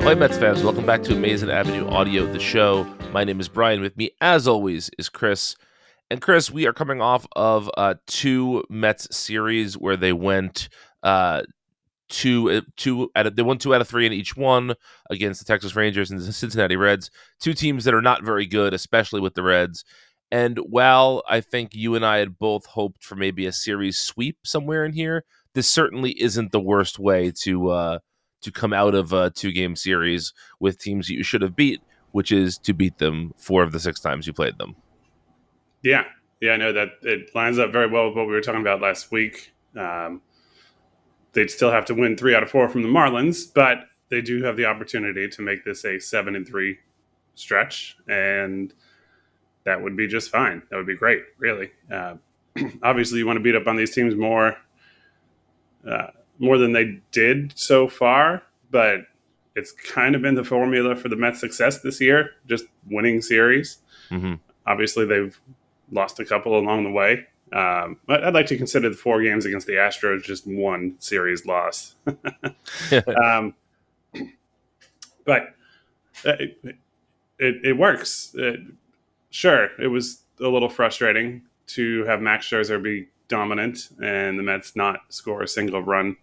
Hi Mets fans, welcome back to Amazing Avenue Audio, the show. My name is Brian. With me, as always, is Chris. And Chris, we are coming off of two Mets series where they went they won 2 out of 3 in each one against the Texas Rangers and the Cincinnati Reds, two teams that are not very good, especially with the Reds. And while I think you and I had both hoped for maybe a series sweep somewhere in here, this certainly isn't the worst way to come out of a 2-game series with teams you should have beat, which is to beat them 4 of the 6 times you played them. Yeah, I know that it lines up very well with what we were talking about last week. They'd still have to win 3 out of 4 from the Marlins, but they do have the opportunity to make this a 7-3 stretch, and that would be just fine. That would be great, really. Obviously, you want to beat up on these teams more than they did so far, but it's kind of been the formula for the Mets' success this year, just winning series. Mm-hmm. Obviously, they've lost a couple along the way. But I'd like to consider the 4 games against the Astros just one series loss. But it works. Sure, it was a little frustrating to have Max Scherzer be dominant and the Mets not score a single run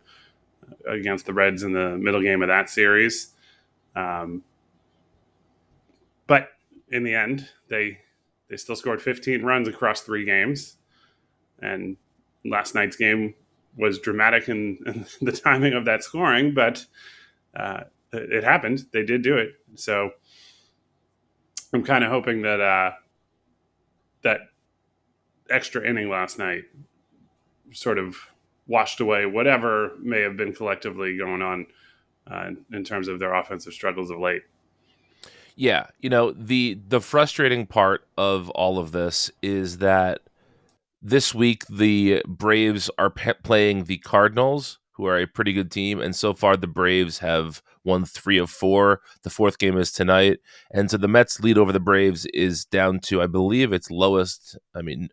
against the Reds in the middle game of that series. But in the end, they still scored 15 runs across 3 games. And last night's game was dramatic in the timing of that scoring, but it happened. They did do it. So I'm kind of hoping that that extra inning last night sort of washed away whatever may have been collectively going on in terms of their offensive struggles of late. Yeah, the frustrating part of all of this is that this week the Braves are playing the Cardinals, who are a pretty good team, and so far the Braves have won 3 of 4. The 4th game is tonight, and so the Mets' lead over the Braves is down to, I believe, its lowest. I mean,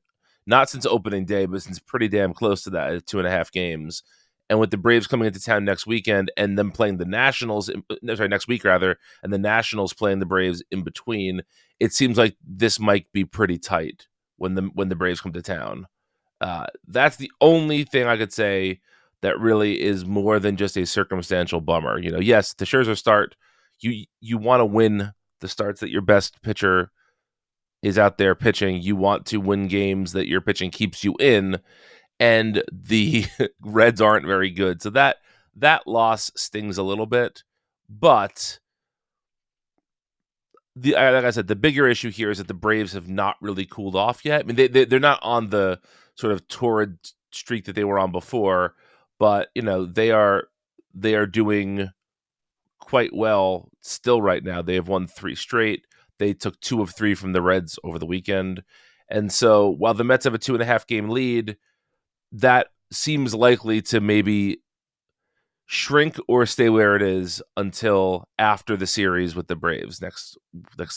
not since opening day, but since pretty damn close to that, at 2.5 games. And with the Braves coming into town next weekend and them playing the Nationals, next week rather, and the Nationals playing the Braves in between, it seems like this might be pretty tight when the Braves come to town. That's the only thing I could say that really is more than just a circumstantial bummer. You know, yes, the Scherzer start, you want to win the starts that your best pitcher is out there pitching. You want to win games that your pitching keeps you in, and the Reds aren't very good. So that loss stings a little bit, but like I said, the bigger issue here is that the Braves have not really cooled off yet. I mean, they're not on the sort of torrid streak that they were on before, but you know, they are doing quite well still right now. They have won 3 straight. They took 2 of 3 from the Reds over the weekend, and so while the Mets have a 2.5 game lead, that seems likely to maybe shrink or stay where it is until after the series with the Braves next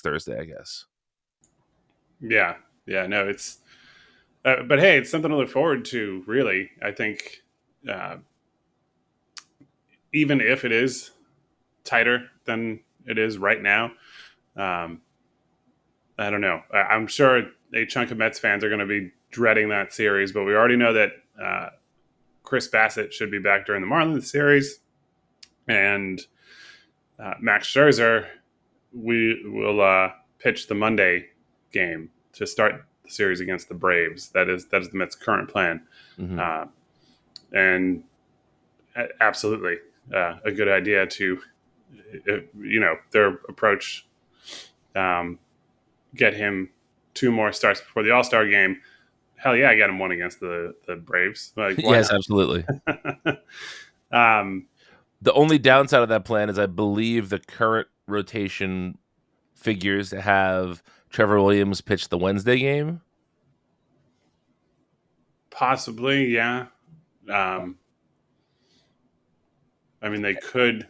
Thursday, I guess. Yeah, no, it's but hey, it's something to look forward to, really. I think even if it is tighter than it is right now, I don't know. I'm sure a chunk of Mets fans are going to be dreading that series, but we already know that Chris Bassett should be back during the Marlins series, and Max Scherzer, we will pitch the Monday game to start the series against the Braves. That is the Mets' current plan. Mm-hmm. And absolutely a good idea to, you know, their approach, get him 2 more starts before the All-Star game. Hell yeah, I got him 1 against the Braves. Like, yes, not? Absolutely. The only downside of that plan is I believe the current rotation figures to have Trevor Williams pitch the Wednesday game. Possibly, yeah. I mean, they could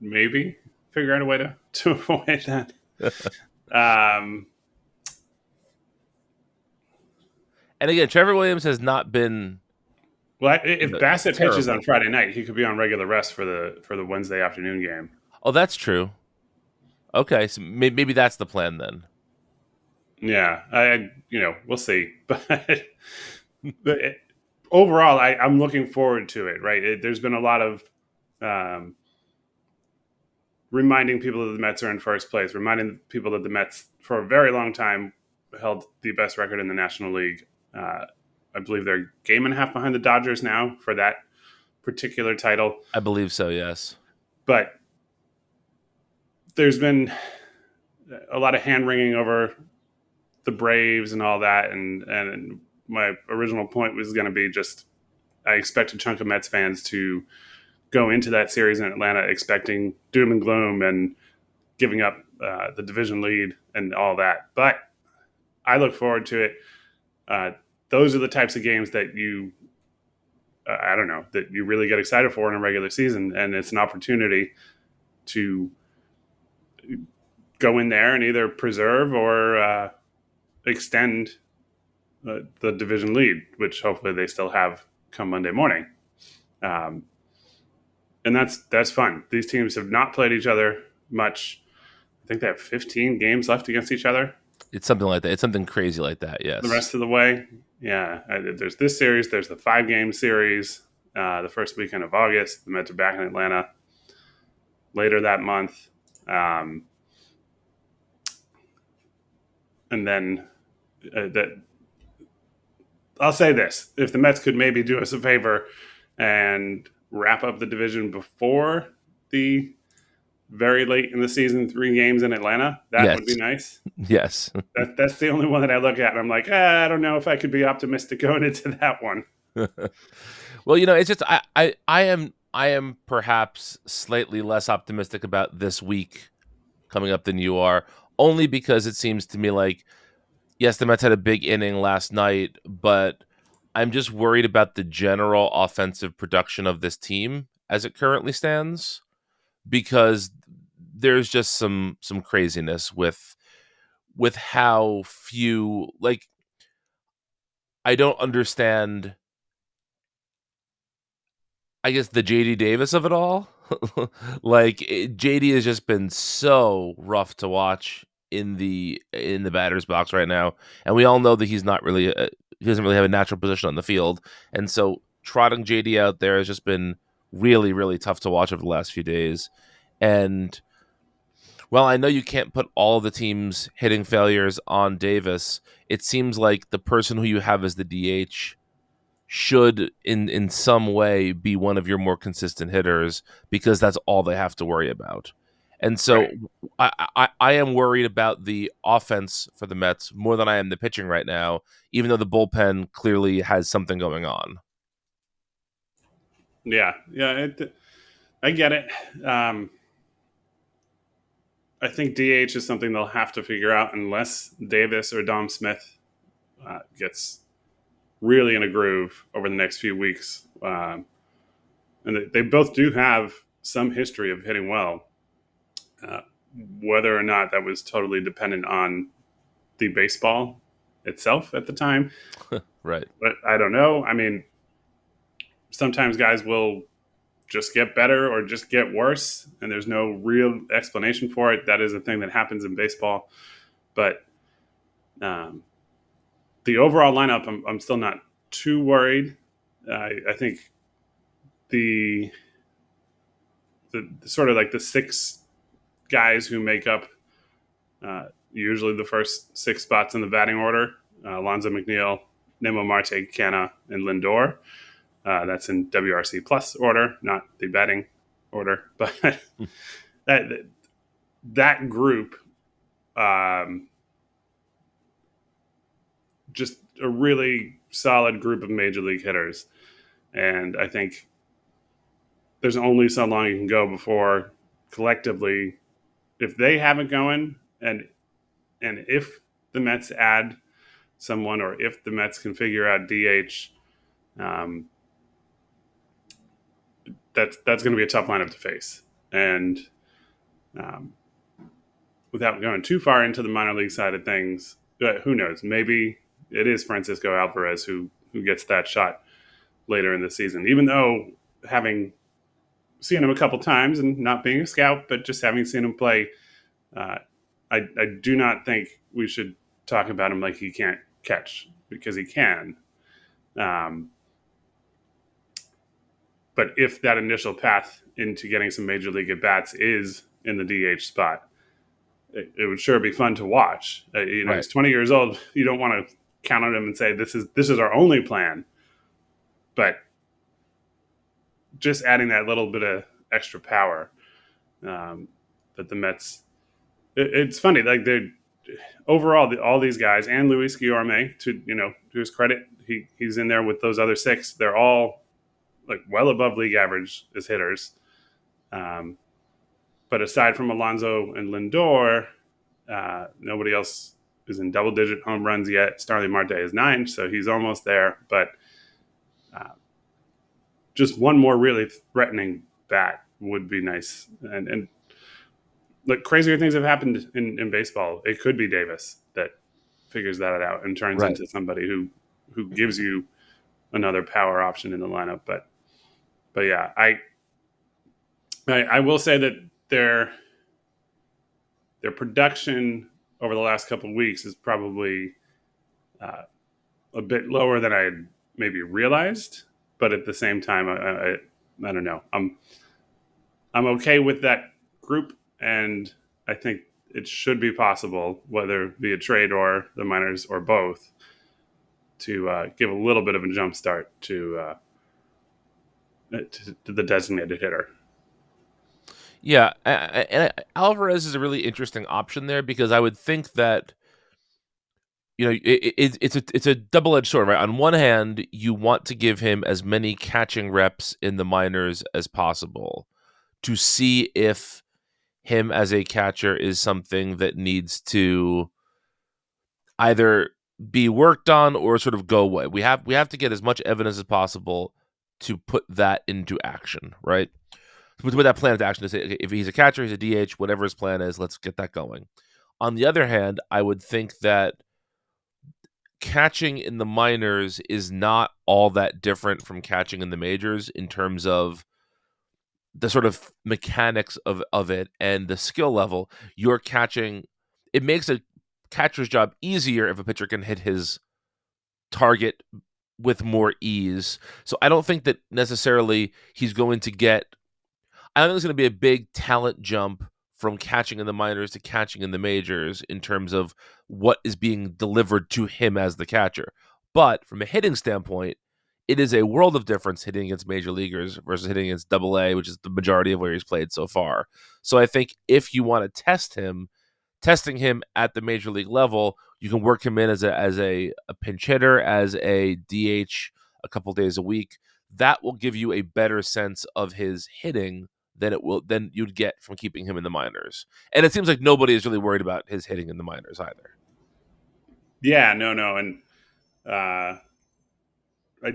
maybe figure out a way to avoid that. And again, Trevor Williams has not been. Well, if Bassett pitches on Friday night, he could be on regular rest for the Wednesday afternoon game. Oh, that's true. Okay, so maybe that's the plan then. Yeah, we'll see. But overall, I'm looking forward to it. Right, there's been a lot of. Reminding people that the Mets are in first place, reminding people that the Mets for a very long time held the best record in the National League. I believe they're a game and a half behind the Dodgers now for that particular title. I believe so, yes. But there's been a lot of hand-wringing over the Braves and all that, and my original point was going to be just I expect a chunk of Mets fans to go into that series in Atlanta expecting doom and gloom and giving up the division lead and all that. But I look forward to it. Those are the types of games that you really get excited for in a regular season. And it's an opportunity to go in there and either preserve or extend the division lead, which hopefully they still have come Monday morning. And that's fun. These teams have not played each other much. I think they have 15 games left against each other. It's something like that. It's something crazy like that, yes. The rest of the way, yeah. There's this series. There's the 5-game series the first weekend of August. The Mets are back in Atlanta later that month. And then I'll say this. If the Mets could maybe do us a favor and wrap up the division before the very late in the season 3 games in Atlanta, that would be nice. Yes. That's the only one that I look at and I'm like, I don't know if I could be optimistic going into that one. Well, you know, it's just I am perhaps slightly less optimistic about this week coming up than you are, only because it seems to me like, yes, the Mets had a big inning last night, but I'm just worried about the general offensive production of this team as it currently stands, because there's just some craziness with how few, like, I don't understand, I guess, the JD Davis of it all. JD has just been so rough to watch in the batter's box right now, and we all know that he's not really he doesn't really have a natural position on the field, and so trotting JD out there has just been really, really tough to watch over the last few days. And well, I know you can't put all the team's hitting failures on Davis. It seems like the person who you have as the DH should in some way be one of your more consistent hitters, because that's all they have to worry about. And so right. I am worried about the offense for the Mets more than I am the pitching right now, even though the bullpen clearly has something going on. Yeah, I get it. I think DH is something they'll have to figure out unless Davis or Dom Smith gets really in a groove over the next few weeks. And they both do have some history of hitting well. Whether or not that was totally dependent on the baseball itself at the time. Right. But I don't know. I mean, sometimes guys will just get better or just get worse, and there's no real explanation for it. That is a thing that happens in baseball. But the overall lineup, I'm still not too worried. I think the sort of like the six guys who make up usually the first six spots in the batting order, Alonzo McNeil, Nemo Marte, Canna, and Lindor. That's in WRC plus order, not the batting order, but that group, just a really solid group of major league hitters. And I think there's only so long you can go before collectively, if they have it going, and if the Mets add someone, or if the Mets can figure out DH, that's going to be a tough lineup to face. And without going too far into the minor league side of things, who knows? Maybe it is Francisco Alvarez who gets that shot later in the season, even though having seen him a couple times and not being a scout, but just having seen him play, I do not think we should talk about him like he can't catch, because he can. But if that initial path into getting some major league at-bats is in the DH spot, it would sure be fun to watch. Right. He's 20 years old. You don't want to count on him and say, this is our only plan. But just adding that little bit of extra power that the Mets... It's funny. Like, they're overall, all these guys, and Luis Guillorme, to his credit, he's in there with those other six. They're all... like well above league average as hitters. But aside from Alonso and Lindor, nobody else is in double digit home runs yet. Starling Marte is 9, so he's almost there, but just one more really threatening bat would be nice. And look, crazier things have happened in baseball. It could be Davis that figures that out and turns right into somebody who gives you another power option in the lineup. But yeah, I will say that their production over the last couple of weeks is probably a bit lower than I had maybe realized. But at the same time, I don't know. I'm okay with that group, and I think it should be possible, whether via trade or the minors or both, to give a little bit of a jump start to the designated hitter. Yeah, and Alvarez is a really interesting option there, because I would think that, it's a double-edged sword, right? On one hand, you want to give him as many catching reps in the minors as possible to see if him as a catcher is something that needs to either be worked on or sort of go away. We have to get as much evidence as possible to put that into action, right? To put that plan into action, to say, okay, if he's a catcher, he's a DH, whatever his plan is, let's get that going. On the other hand, I would think that catching in the minors is not all that different from catching in the majors in terms of the sort of mechanics of it and the skill level. You're catching it makes a catcher's job easier if a pitcher can hit his target with more ease. So I don't think that necessarily he's going to get, I don't think there's going to be a big talent jump from catching in the minors to catching in the majors in terms of what is being delivered to him as the catcher. But from a hitting standpoint, it is a world of difference hitting against major leaguers versus hitting against Double-A, which is the majority of where he's played so far. So I think if you want to test him, testing him at the major league level, you can work him in as a pinch hitter, as a DH a couple days a week. That will give you a better sense of his hitting than you'd get from keeping him in the minors. And it seems like nobody is really worried about his hitting in the minors either. Yeah, no. And I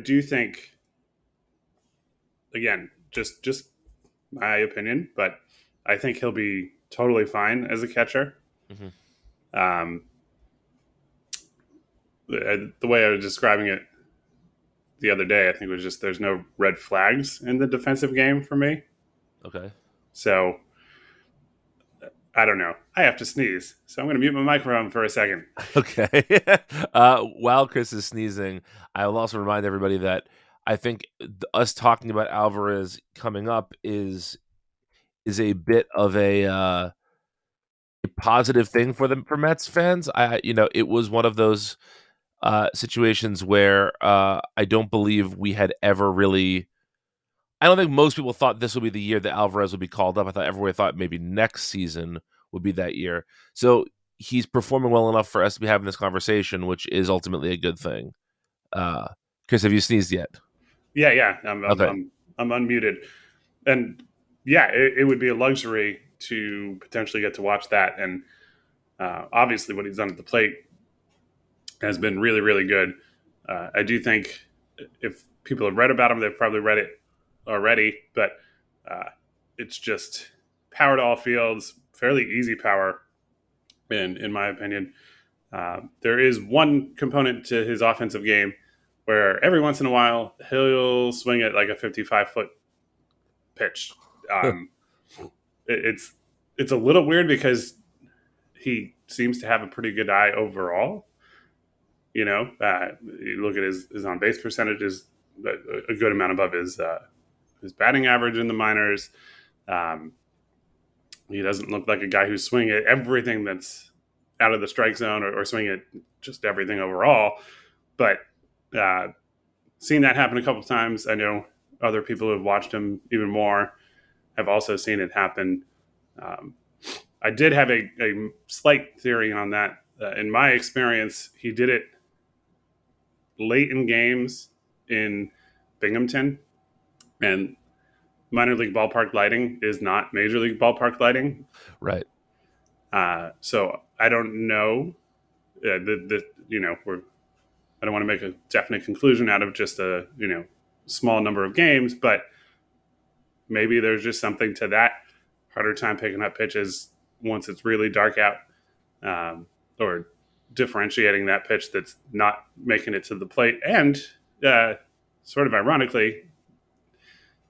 do think, again, just my opinion, but I think he'll be totally fine as a catcher. Mm-hmm. The way I was describing it the other day, I think it was just there's no red flags in the defensive game for me. Okay. So, I don't know. I have to sneeze, so I'm going to mute my microphone for a second. Okay. While Chris is sneezing, I will also remind everybody that I think us talking about Alvarez coming up is a bit of a positive thing for Mets fans. It was one of those situations where I don't believe we had ever really. I don't think most people thought this would be the year that Alvarez would be called up. I thought everyone thought maybe next season would be that year. So he's performing well enough for us to be having this conversation, which is ultimately a good thing. Chris, have you sneezed yet? Yeah. Okay. I'm unmuted. And yeah, it would be a luxury to potentially get to watch that. And obviously what he's done at the plate has been really, really good. I do think if people have read about him, they've probably read it already, but it's just power to all fields, fairly easy power in my opinion. There is one component to his offensive game where every once in a while he'll swing at like a 55-foot pitch. It's a little weird because he seems to have a pretty good eye overall. You look at his on-base percentage is a good amount above his batting average in the minors. He doesn't look like a guy who's swinging at everything that's out of the strike zone or swinging at just everything overall. But seeing that happen a couple of times, I know other people who have watched him even more have also seen it happen. I did have a slight theory on that. In my experience, he did it late in games in Binghamton. And minor league ballpark lighting is not major league ballpark lighting. Right. So I don't know. I don't want to make a definite conclusion out of just a, small number of games, but maybe there's just something to that. Harder time picking up pitches once it's really dark out, or differentiating that pitch that's not making it to the plate. And sort of ironically,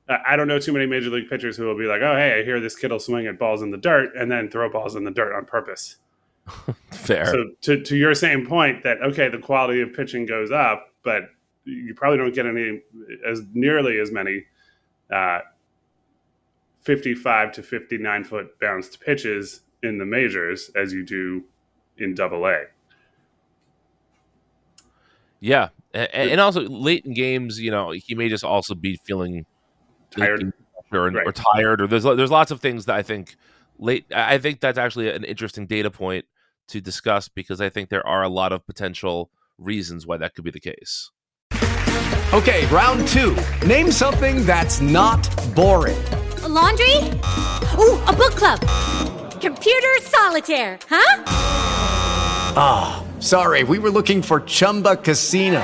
I don't know too many major league pitchers who will be like, oh, hey, I hear this kid will swing at balls in the dirt and then throw balls in the dirt on purpose. Fair. So to your same point that, okay, the quality of pitching goes up, but you probably don't get nearly as many 55 to 59 foot bounced pitches in the majors as you do in Double-A. Yeah. And also late in games, he may just also be feeling tired or tired, or there's lots of things that I think late. I think that's actually an interesting data point to discuss because I think there are a lot of potential reasons why that could be the case. Okay, round two. Name something that's not boring. A laundry? Ooh, a book club. Computer solitaire, huh? Ah, sorry. We were looking for Chumba Casino.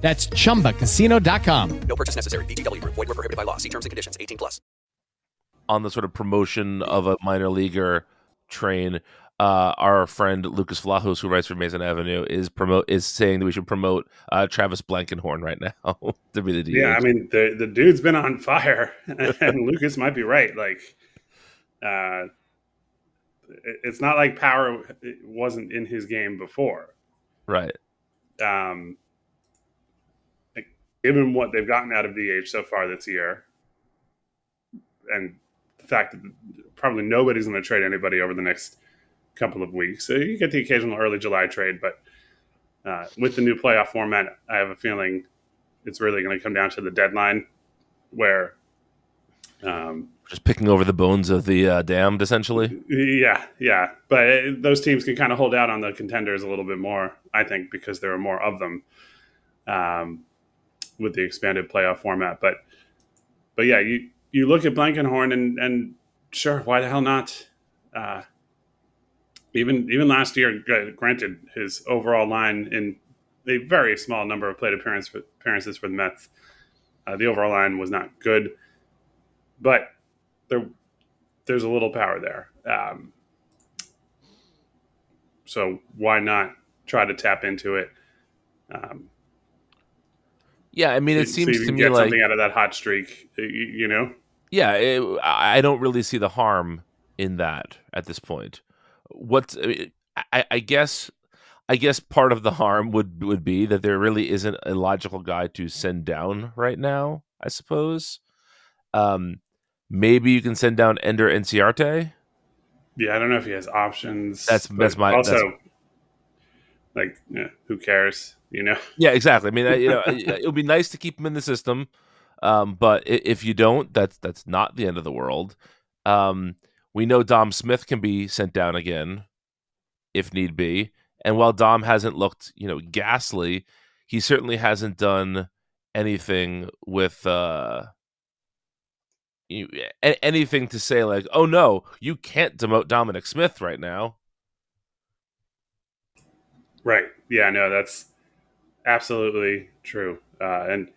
That's ChumbaCasino.com. No purchase necessary. VGW Group. Void where prohibited by law. See terms and conditions. 18+. On the sort of promotion of a minor leaguer train, our friend Lucas Vlahos, who writes for Amazing Avenue, is saying that we should promote Travis Blankenhorn right now to be the DH. Yeah, I mean, the dude's been on fire, and Lucas might be right. Like, it's not like power wasn't in his game before, right? Given what they've gotten out of DH so far this year, and the fact that probably nobody's going to trade anybody over the next couple of weeks, so you get the occasional early July trade. But with the new playoff format, I have a feeling it's really going to come down to the deadline, where just picking over the bones of the damned, essentially. Yeah. But those teams can kind of hold out on the contenders a little bit more, I think, because there are more of them. With the expanded playoff format, but yeah, you look at Blankenhorn and sure, why the hell not? Even last year, granted, his overall line in a very small number of plate appearances for the Mets, the overall line was not good, but there's a little power there, so why not try to tap into it? Yeah, I mean, it seems to me like... you can get something out of that hot streak, you know? Yeah, I don't really see the harm in that at this point. I guess part of the harm would be that there really isn't a logical guy to send down right now, I suppose. Maybe you can send down Ender Inciarte. Yeah, I don't know if he has options. That's my... Also, who cares? You know? Yeah, exactly. I mean, it would be nice to keep him in the system, but if you don't, that's not the end of the world. We know Dom Smith can be sent down again if need be, and while Dom hasn't looked, ghastly, he certainly hasn't done anything with anything to say like, "Oh no, you can't demote Dominic Smith right now." Right. Yeah. No. That's absolutely true. And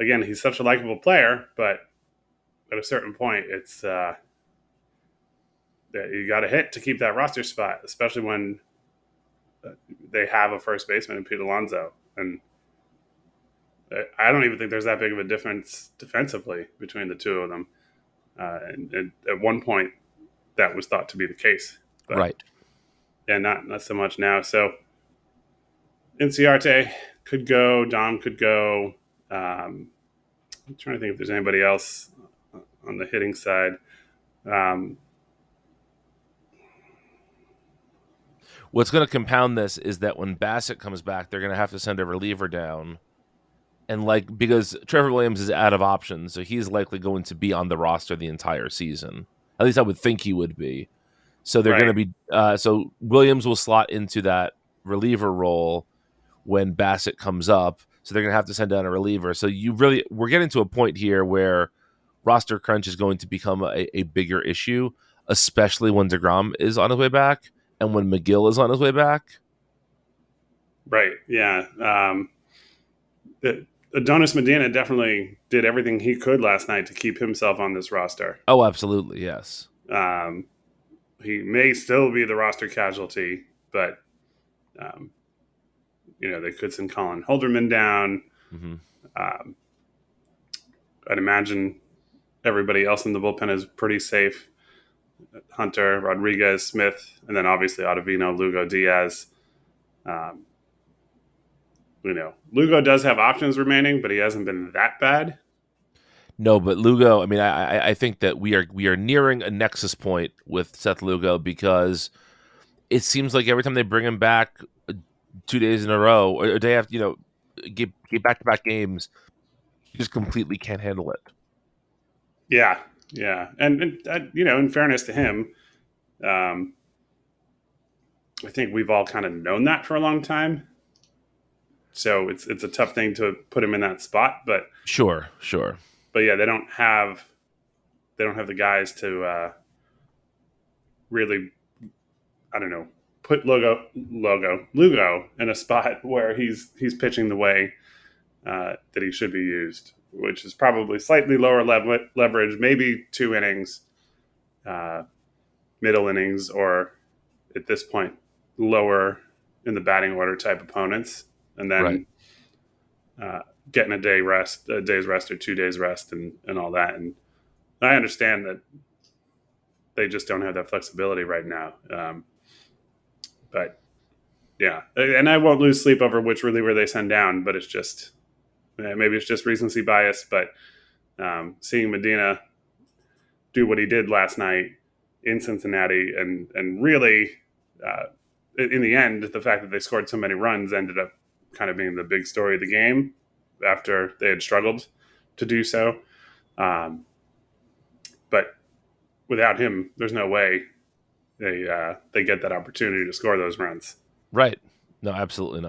again, he's such a likable player, but at a certain point, it's you got to hit to keep that roster spot, especially when they have a first baseman in Pete Alonso. And I don't even think there's that big of a difference defensively between the two of them. And at one point, that was thought to be the case. But, right. Yeah, not so much now. So Inciarte could go. Dom could go. I'm trying to think if there's anybody else on the hitting side. What's going to compound this is that when Bassett comes back, they're going to have to send a reliever down. And because Trevor Williams is out of options, so he's likely going to be on the roster the entire season. At least I would think he would be. So they're going to be so Williams will slot into that reliever role when Bassett comes up, so they're going to have to send down a reliever. So we're getting to a point here where roster crunch is going to become a bigger issue, especially when DeGrom is on his way back and when McGill is on his way back. Right, yeah. Adonis Medina definitely did everything he could last night to keep himself on this roster. Oh, absolutely, yes. He may still be the roster casualty, but... they could send Colin Holderman down. Mm-hmm. I'd imagine everybody else in the bullpen is pretty safe. Hunter, Rodriguez, Smith, and then obviously Ottavino, Lugo, Diaz. Lugo does have options remaining, but he hasn't been that bad. No, but Lugo, I mean, I think that we are nearing a nexus point with Seth Lugo, because it seems like every time they bring him back 2 days in a row, or a day after, get back-to-back games, he just completely can't handle it. Yeah. And you know, in fairness to him, I think we've all kind of known that for a long time. So it's a tough thing to put him in that spot, but sure. But yeah, they don't have the guys to really, I don't know, put Lugo in a spot where he's pitching the way that he should be used, which is probably slightly lower leverage, maybe two innings, middle innings, or at this point, lower in the batting order type opponents. And then right. Getting a day's rest or 2 days rest and all that. And I understand that they just don't have that flexibility right now. But yeah, and I won't lose sleep over which reliever they send down, but it's just, maybe it's just recency bias, but seeing Medina do what he did last night in Cincinnati and really in the end, the fact that they scored so many runs ended up kind of being the big story of the game after they had struggled to do so. But without him, there's no way they get that opportunity to score those runs. Right. No, absolutely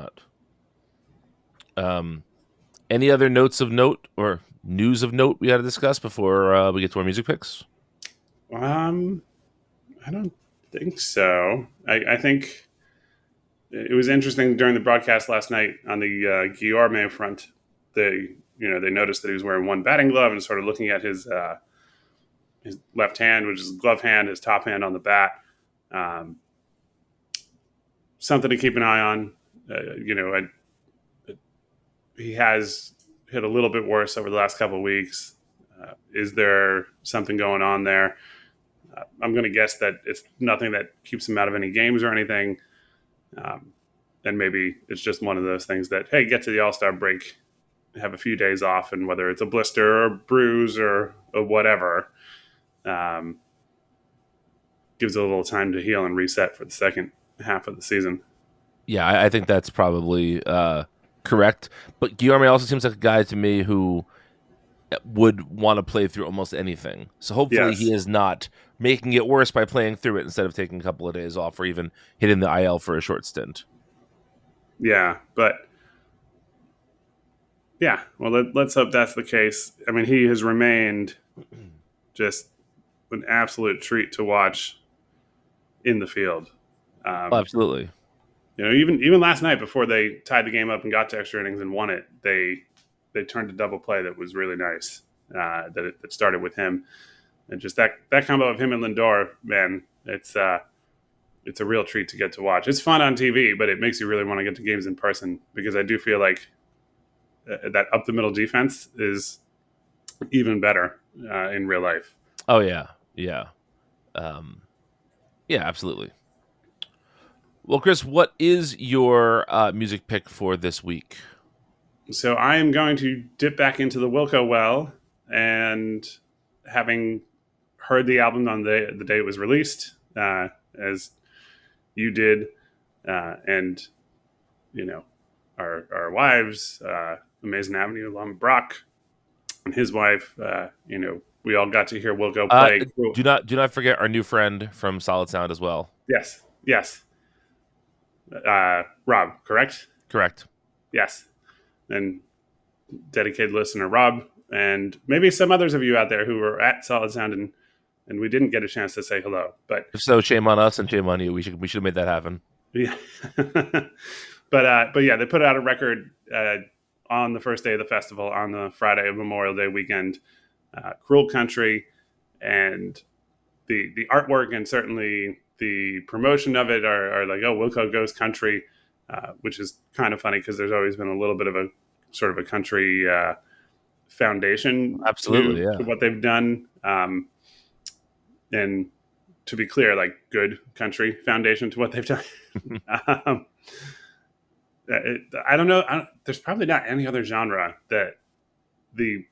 not. Any other notes of note or news of note we got to discuss before we get to our music picks? I don't think so. I think it was interesting during the broadcast last night on the Guillorme front. They noticed that he was wearing one batting glove and sort of looking at his left hand, which is his glove hand, his top hand on the bat. Something to keep an eye on. He has hit a little bit worse over the last couple of weeks. Is there something going on there? I'm going to guess that it's nothing that keeps him out of any games or anything. And maybe it's just one of those things that, hey, get to the All-Star break, have a few days off, and whether it's a blister or a bruise or whatever, gives a little time to heal and reset for the second half of the season. Yeah, I think that's probably correct. But Guillorme also seems like a guy to me who would want to play through almost anything. So hopefully yes. He is not making it worse by playing through it instead of taking a couple of days off or even hitting the IL for a short stint. Yeah, but yeah, well, let's hope that's the case. I mean, he has remained just an absolute treat to watch in the field. Absolutely. You know, even last night before they tied the game up and got to extra innings and won it, they turned a double play that was really nice. That started with him. And just that combo of him and Lindor, man, it's a real treat to get to watch. It's fun on TV, but it makes you really want to get to games in person because I do feel like that up the middle defense is even better in real life. Oh yeah, yeah, absolutely. Well, Chris, what is your music pick for this week? So I am going to dip back into the Wilco well and having heard the album on the day it was released, as you did, and you know, our wives, Amazing Avenue, Lum Brock, and his wife, you know, we all got to hear Wilco play. Do not forget our new friend from Solid Sound as well. Yes, Rob, correct, yes, and dedicated listener Rob. And maybe some others of you out there who were at Solid Sound and we didn't get a chance to say hello. But if so, shame on us and shame on you. We should have made that happen. Yeah, but yeah, they put out a record on the first day of the festival on the Friday of Memorial Day weekend, "Cruel Country," and the artwork and certainly the promotion of it are like, oh, Wilco goes country, which is kind of funny because there's always been a little bit of a sort of a country. Foundation absolutely to what they've done, and to be clear, like good country foundation to what they've done. I don't know, there's probably not any other genre that the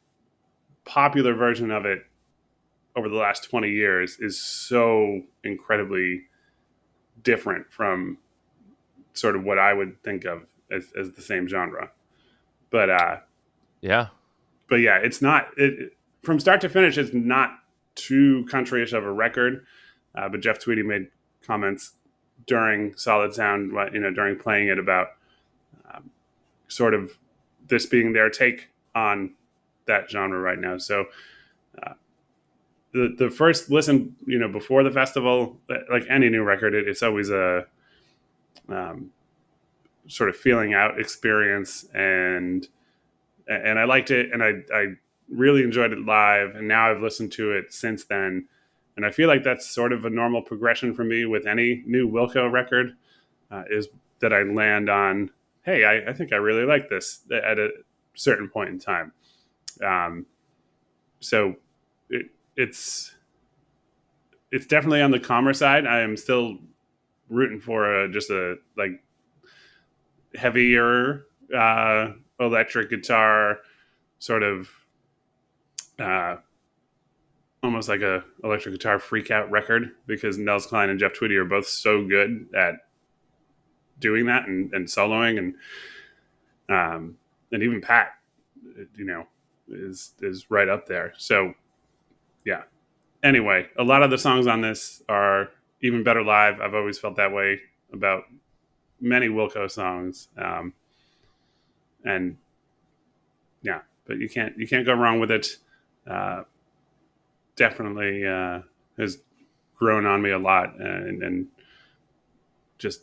popular version of it over the last 20 years is so incredibly different from sort of what I would think of as the same genre, but yeah. But yeah, it's not. It, from start to finish, it's not too countryish of a record. But Jeff Tweedy made comments during Solid Sound, during playing it about sort of this being their take on that genre right now. So the first listen, before the festival, like any new record, it's always a sort of feeling out experience. And I liked it, and I really enjoyed it live. And now I've listened to it since then. And I feel like that's sort of a normal progression for me with any new Wilco record, is that I land on, hey, I think I really like this at a certain point in time. So it's definitely on the calmer side. I am still rooting for just a heavier electric guitar sort of almost like a electric guitar freak out record, because Nels Cline and Jeff Tweedy are both so good at doing that and soloing, and even Pat, is right up there. So yeah. Anyway, a lot of the songs on this are even better live. I've always felt that way about many Wilco songs. And yeah, but you can't go wrong with it. Definitely has grown on me a lot, and just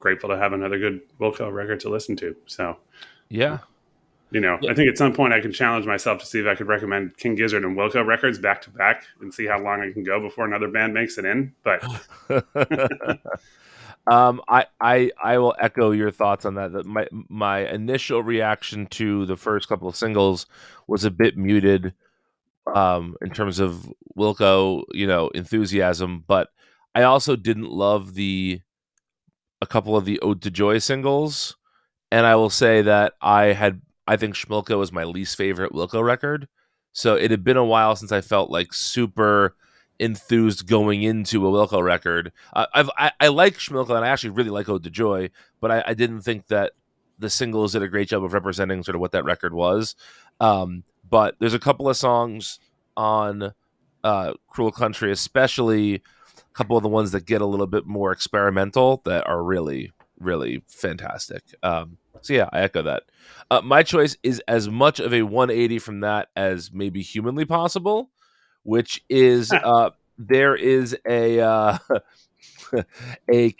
grateful to have another good Wilco record to listen to. So, yeah, I think at some point I can challenge myself to see if I could recommend King Gizzard and Wilco records back to back and see how long I can go before another band makes it in. But I will echo your thoughts on that. My initial reaction to the first couple of singles was a bit muted, in terms of Wilco, enthusiasm, but I also didn't love a couple of the Ode to Joy singles, and I will say that I think Schmilka was my least favorite Wilco record, so it had been a while since I felt like super enthused going into a Wilco record. I like Schmilka, and I actually really like Ode to Joy, but I didn't think that the singles did a great job of representing sort of what that record was. But there's a couple of songs on Cruel Country, especially a couple of the ones that get a little bit more experimental, that are really, really fantastic. So yeah, I echo that. My choice is as much of a 180 from that as maybe humanly possible, which is there is a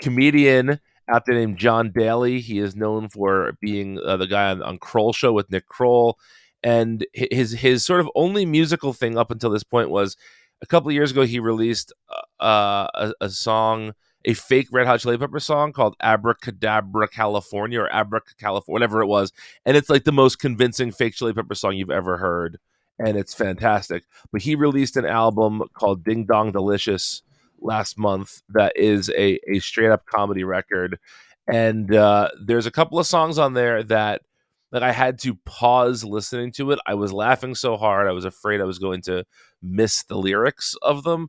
comedian out there named John Daly. He is known for being the guy on Kroll Show with Nick Kroll. And his sort of only musical thing up until this point was a couple of years ago, he released a song, a fake Red Hot Chili Peppers song called Abracadabra California, or Abracacalifornia, whatever it was. And it's like the most convincing fake Chili Peppers song you've ever heard. And it's fantastic. But he released an album called Ding Dong Delicious last month that is a straight up comedy record. And there's a couple of songs on there that, like, I had to pause listening to it. I was laughing so hard, I was afraid I was going to miss the lyrics of them.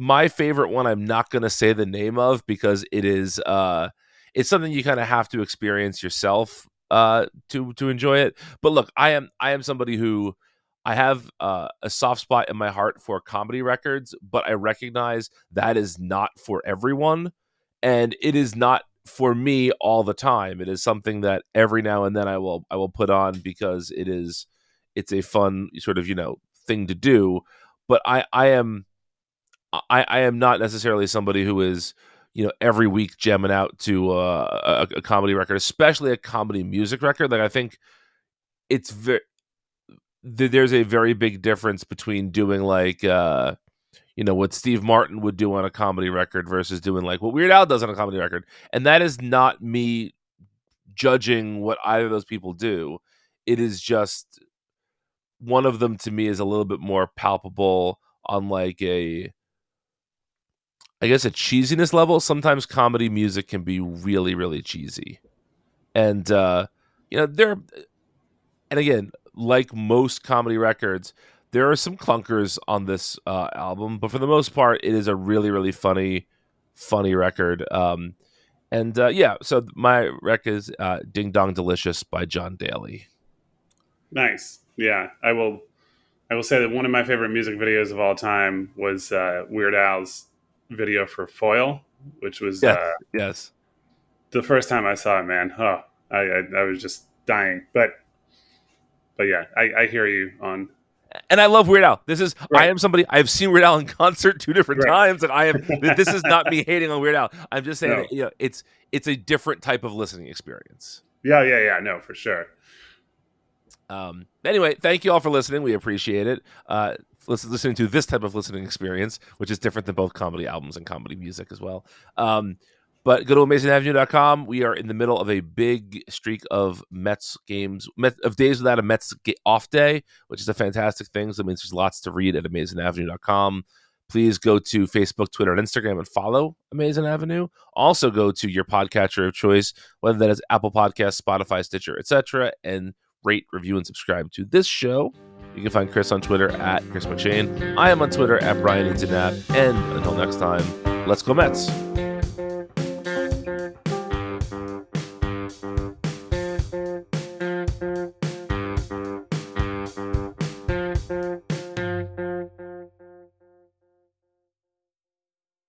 My favorite one, I'm not going to say the name of, because it is it's something you kind of have to experience yourself to enjoy it. But look, I am somebody who, I have a soft spot in my heart for comedy records, but I recognize that is not for everyone, and it is not for me all the time. It is something that every now and then I will put on, because it's a fun sort of thing to do. But I am not necessarily somebody who is every week jamming out to a comedy record, especially a comedy music record. Like, I think it's there's a very big difference between doing like what Steve Martin would do on a comedy record versus doing like what Weird Al does on a comedy record. And that is not me judging what either of those people do. It is just, one of them to me is a little bit more palpable on like a cheesiness level. Sometimes comedy music can be really, really cheesy. And, and again, like most comedy records, there are some clunkers on this album, but for the most part, it is a really, really funny record. So my rec is Ding Dong Delicious by John Daly. Nice. Yeah, I will say that one of my favorite music videos of all time was Weird Al's video for Foil, which was yes, the first time I saw it, man. Oh, I was just dying. But yeah, I hear you on. And I love Weird Al. This is right. I am somebody. I've seen Weird Al in concert two different times, and I am. This is not me hating on Weird Al. I'm just saying that, you know, it's a different type of listening experience. Yeah. No, for sure. Anyway, thank you all for listening. We appreciate it. Listening to this type of listening experience, which is different than both comedy albums and comedy music as well. But go to AmazingAvenue.com. We are in the middle of a big streak of Mets games, of days without a Mets off day, which is a fantastic thing. So that means there's lots to read at AmazingAvenue.com. Please go to Facebook, Twitter, and Instagram and follow Amazing Avenue. Also go to your podcatcher of choice, whether that is Apple Podcasts, Spotify, Stitcher, etc., and rate, review, and subscribe to this show. You can find Chris on Twitter at Chris McShane. I am on Twitter at Brian Eatonap. And until next time, let's go Mets. Thank you.